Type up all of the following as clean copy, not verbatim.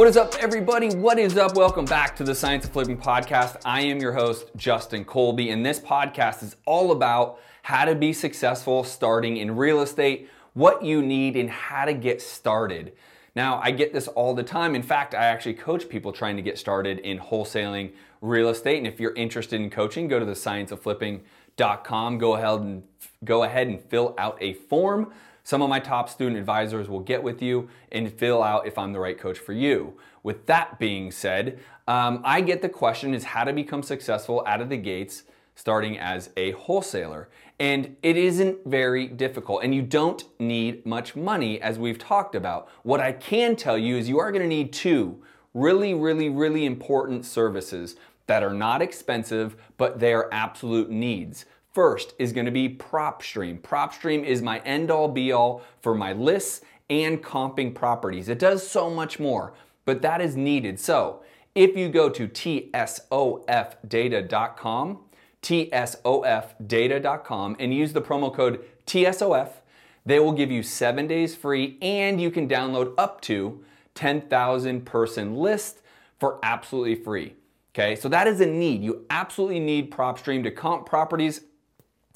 What is up, everybody? What is up? Welcome back to The Science of Flipping Podcast. I am your host, Justin Colby, and this podcast is all about how to be successful starting in real estate, what you need, and how to get started. Now, I get this all the time. In fact, I actually coach people trying to get started in wholesaling real estate, and if you're interested in coaching, go to tsofbatch.com. Go ahead and fill out a form. Some of my top student advisors will get with you and fill out if I'm the right coach for you. With that being said, I get the question is how to become successful out of the gates starting as a wholesaler. And it isn't very difficult, and you don't need much money as we've talked about. What I can tell you is you are gonna need two really, really, really important services that are not expensive, but they are absolute needs. First is going to be PropStream. PropStream is my end-all be-all for my lists and comping properties. It does so much more, but that is needed. So if you go to tsofdata.com and use the promo code TSOF, they will give you 7 days free, and you can download up to 10,000 person list for absolutely free. Okay, so that is a need. You absolutely need PropStream to comp properties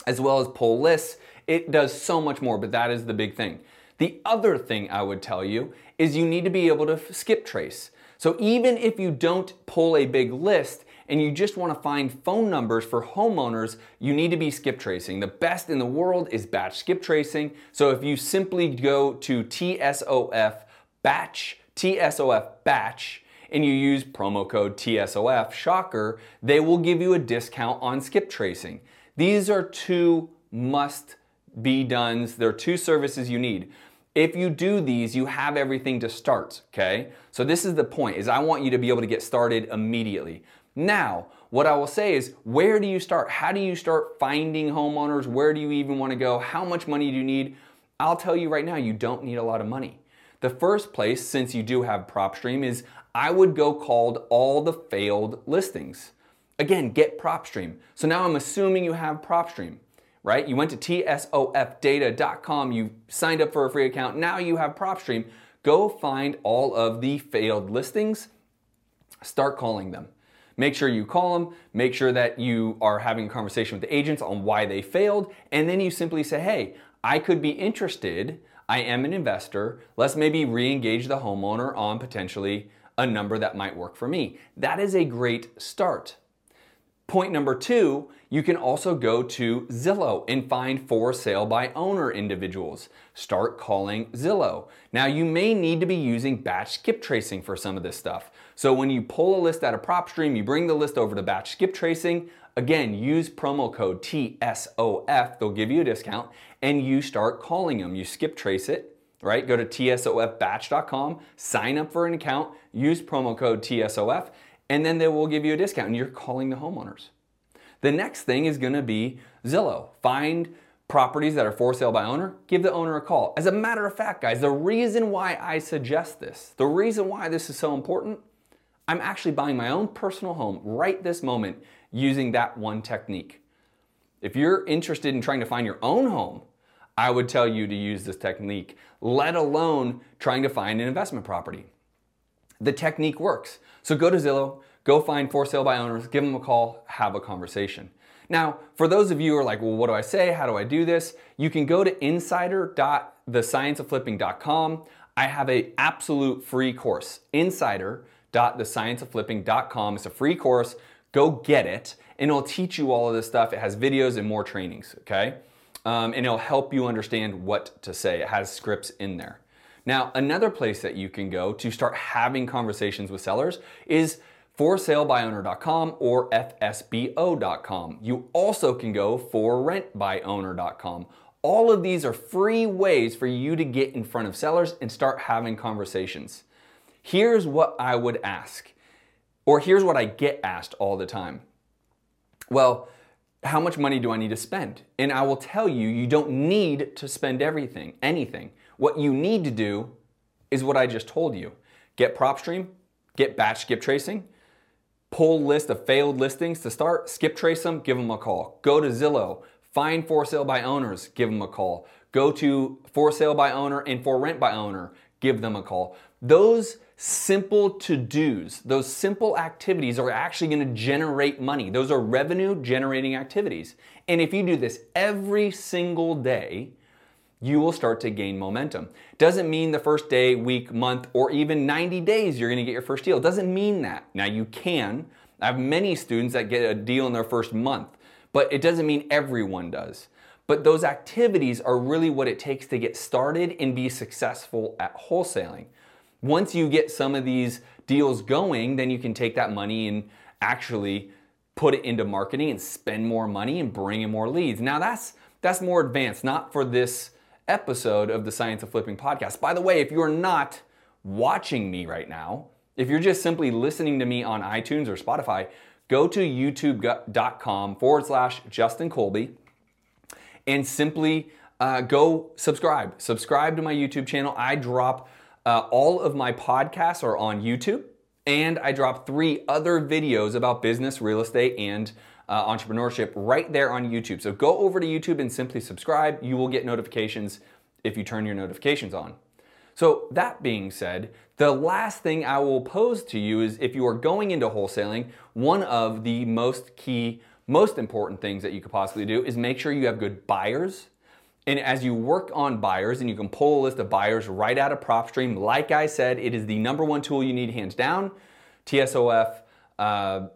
as well as pull lists. It does so much more, but that is the big thing. The other thing I would tell you is you need to be able to skip trace. So even if you don't pull a big list and you just want to find phone numbers for homeowners, you need to be skip tracing. The best in the world is batch skip tracing. So if you simply go to tsofbatch, and you use promo code TSOF, shocker, they will give you a discount on skip tracing. These are two must be dones. There are two services you need. If you do these, you have everything to start, okay? So this is the point, is I want you to be able to get started immediately. Now, what I will say is, where do you start? How do you start finding homeowners? Where do you even want to go? How much money do you need? I'll tell you right now, you don't need a lot of money. The first place, since you do have PropStream, is I would go called all the failed listings. Again, get PropStream. So now I'm assuming you have PropStream, right? You went to tsofdata.com, you signed up for a free account, now you have PropStream. Go find all of the failed listings, start calling them. Make sure you call them, make sure that you are having a conversation with the agents on why they failed, and then you simply say, hey, I could be interested, I am an investor, let's maybe re-engage the homeowner on potentially a number that might work for me. That is a great start. Point number two, you can also go to Zillow and find for sale by owner individuals. Start calling Zillow. Now you may need to be using batch skip tracing for some of this stuff. So when you pull a list out of PropStream, you bring the list over to batch skip tracing. Again, use promo code TSOF, they'll give you a discount, and you start calling them. You skip trace it, right? Go to tsofbatch.com, sign up for an account, use promo code TSOF, and then they will give you a discount, and you're calling the homeowners. The next thing is gonna be Zillow. Find properties that are for sale by owner, give the owner a call. As a matter of fact, guys, the reason why I suggest this, the reason why this is so important, I'm actually buying my own personal home right this moment using that one technique. If you're interested in trying to find your own home, I would tell you to use this technique, let alone trying to find an investment property. The technique works. So go to Zillow, go find for sale by owners, give them a call, have a conversation. Now, for those of you who are like, well, what do I say? How do I do this? You can go to insider.thescienceofflipping.com. I have an absolute free course, insider.thescienceofflipping.com. It's a free course. Go get it, and it'll teach you all of this stuff. It has videos and more trainings, okay? And it'll help you understand what to say. It has scripts in there. Now, another place that you can go to start having conversations with sellers is forsalebywowner.com or fsbo.com. You also can go forrentbyowner.com. All of these are free ways for you to get in front of sellers and start having conversations. Here's what I would ask, or here's what I get asked all the time. Well, how much money do I need to spend? And I will tell you, you don't need to spend anything. What you need to do is what I just told you. Get PropStream, get batch skip tracing, pull list of failed listings to start, skip trace them, give them a call. Go to Zillow, find for sale by owners, give them a call. Go to for sale by owner and for rent by owner, give them a call. Those simple to-dos. Those simple activities are actually going to generate money. Those are revenue-generating activities. And if you do this every single day, you will start to gain momentum. Doesn't mean the first day, week, month, or even 90 days you're going to get your first deal. Doesn't mean that. Now you can. I have many students that get a deal in their first month, but it doesn't mean everyone does. But those activities are really what it takes to get started and be successful at wholesaling. Once you get some of these deals going, then you can take that money and actually put it into marketing and spend more money and bring in more leads. Now that's more advanced, not for this episode of the Science of Flipping podcast. By the way, if you're not watching me right now, if you're just simply listening to me on iTunes or Spotify, go to youtube.com/Justin Colby and simply go subscribe. Subscribe to my YouTube channel. I drop all of my podcasts are on YouTube, and I drop 3 other videos about business, real estate, and entrepreneurship right there on YouTube. So go over to YouTube and simply subscribe. You will get notifications if you turn your notifications on. So that being said, the last thing I will pose to you is if you are going into wholesaling, one of the most important things that you could possibly do is make sure you have good buyers. And as you work on buyers, and you can pull a list of buyers right out of PropStream, like I said, it is the number one tool you need hands down, tsofdata.com.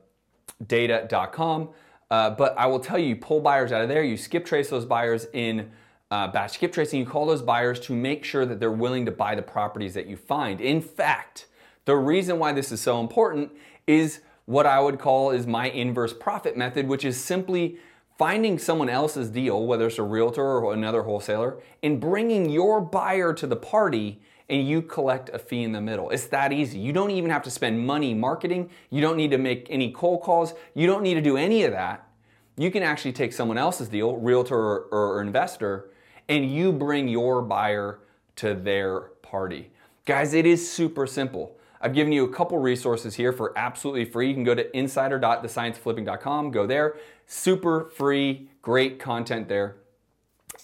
But I will tell you, pull buyers out of there, you skip trace those buyers in batch skip tracing, you call those buyers to make sure that they're willing to buy the properties that you find. In fact, the reason why this is so important is what I would call is my inverse profit method, which is simply finding someone else's deal, whether it's a realtor or another wholesaler, and bringing your buyer to the party, and you collect a fee in the middle. It's that easy. You don't even have to spend money marketing. You don't need to make any cold calls. You don't need to do any of that. You can actually take someone else's deal, realtor or investor, and you bring your buyer to their party. Guys, it is super simple. I've given you a couple resources here for absolutely free. You can go to insider.thescienceofflipping.com, go there. Super free, great content there.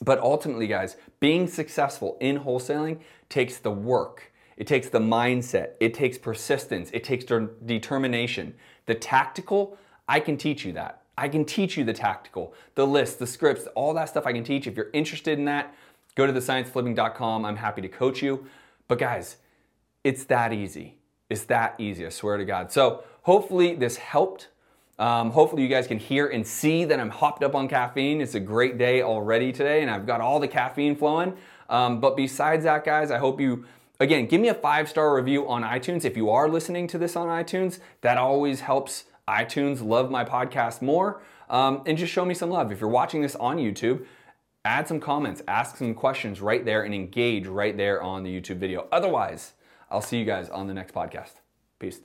But ultimately, guys, being successful in wholesaling takes the work. It takes the mindset. It takes persistence. It takes determination. The tactical, I can teach you that. I can teach you the tactical, the lists, the scripts, all that stuff I can teach. If you're interested in that, go to thescienceofflipping.com. I'm happy to coach you. But guys, it's that easy. It's that easy, I swear to God. So hopefully this helped. Hopefully you guys can hear and see that I'm hopped up on caffeine. It's a great day already today, and I've got all the caffeine flowing. But besides that, guys, I hope you, again, give me a 5-star review on iTunes. If you are listening to this on iTunes, that always helps iTunes love my podcast more. And just show me some love. If you're watching this on YouTube, add some comments, ask some questions right there, and engage right there on the YouTube video. Otherwise, I'll see you guys on the next podcast. Peace.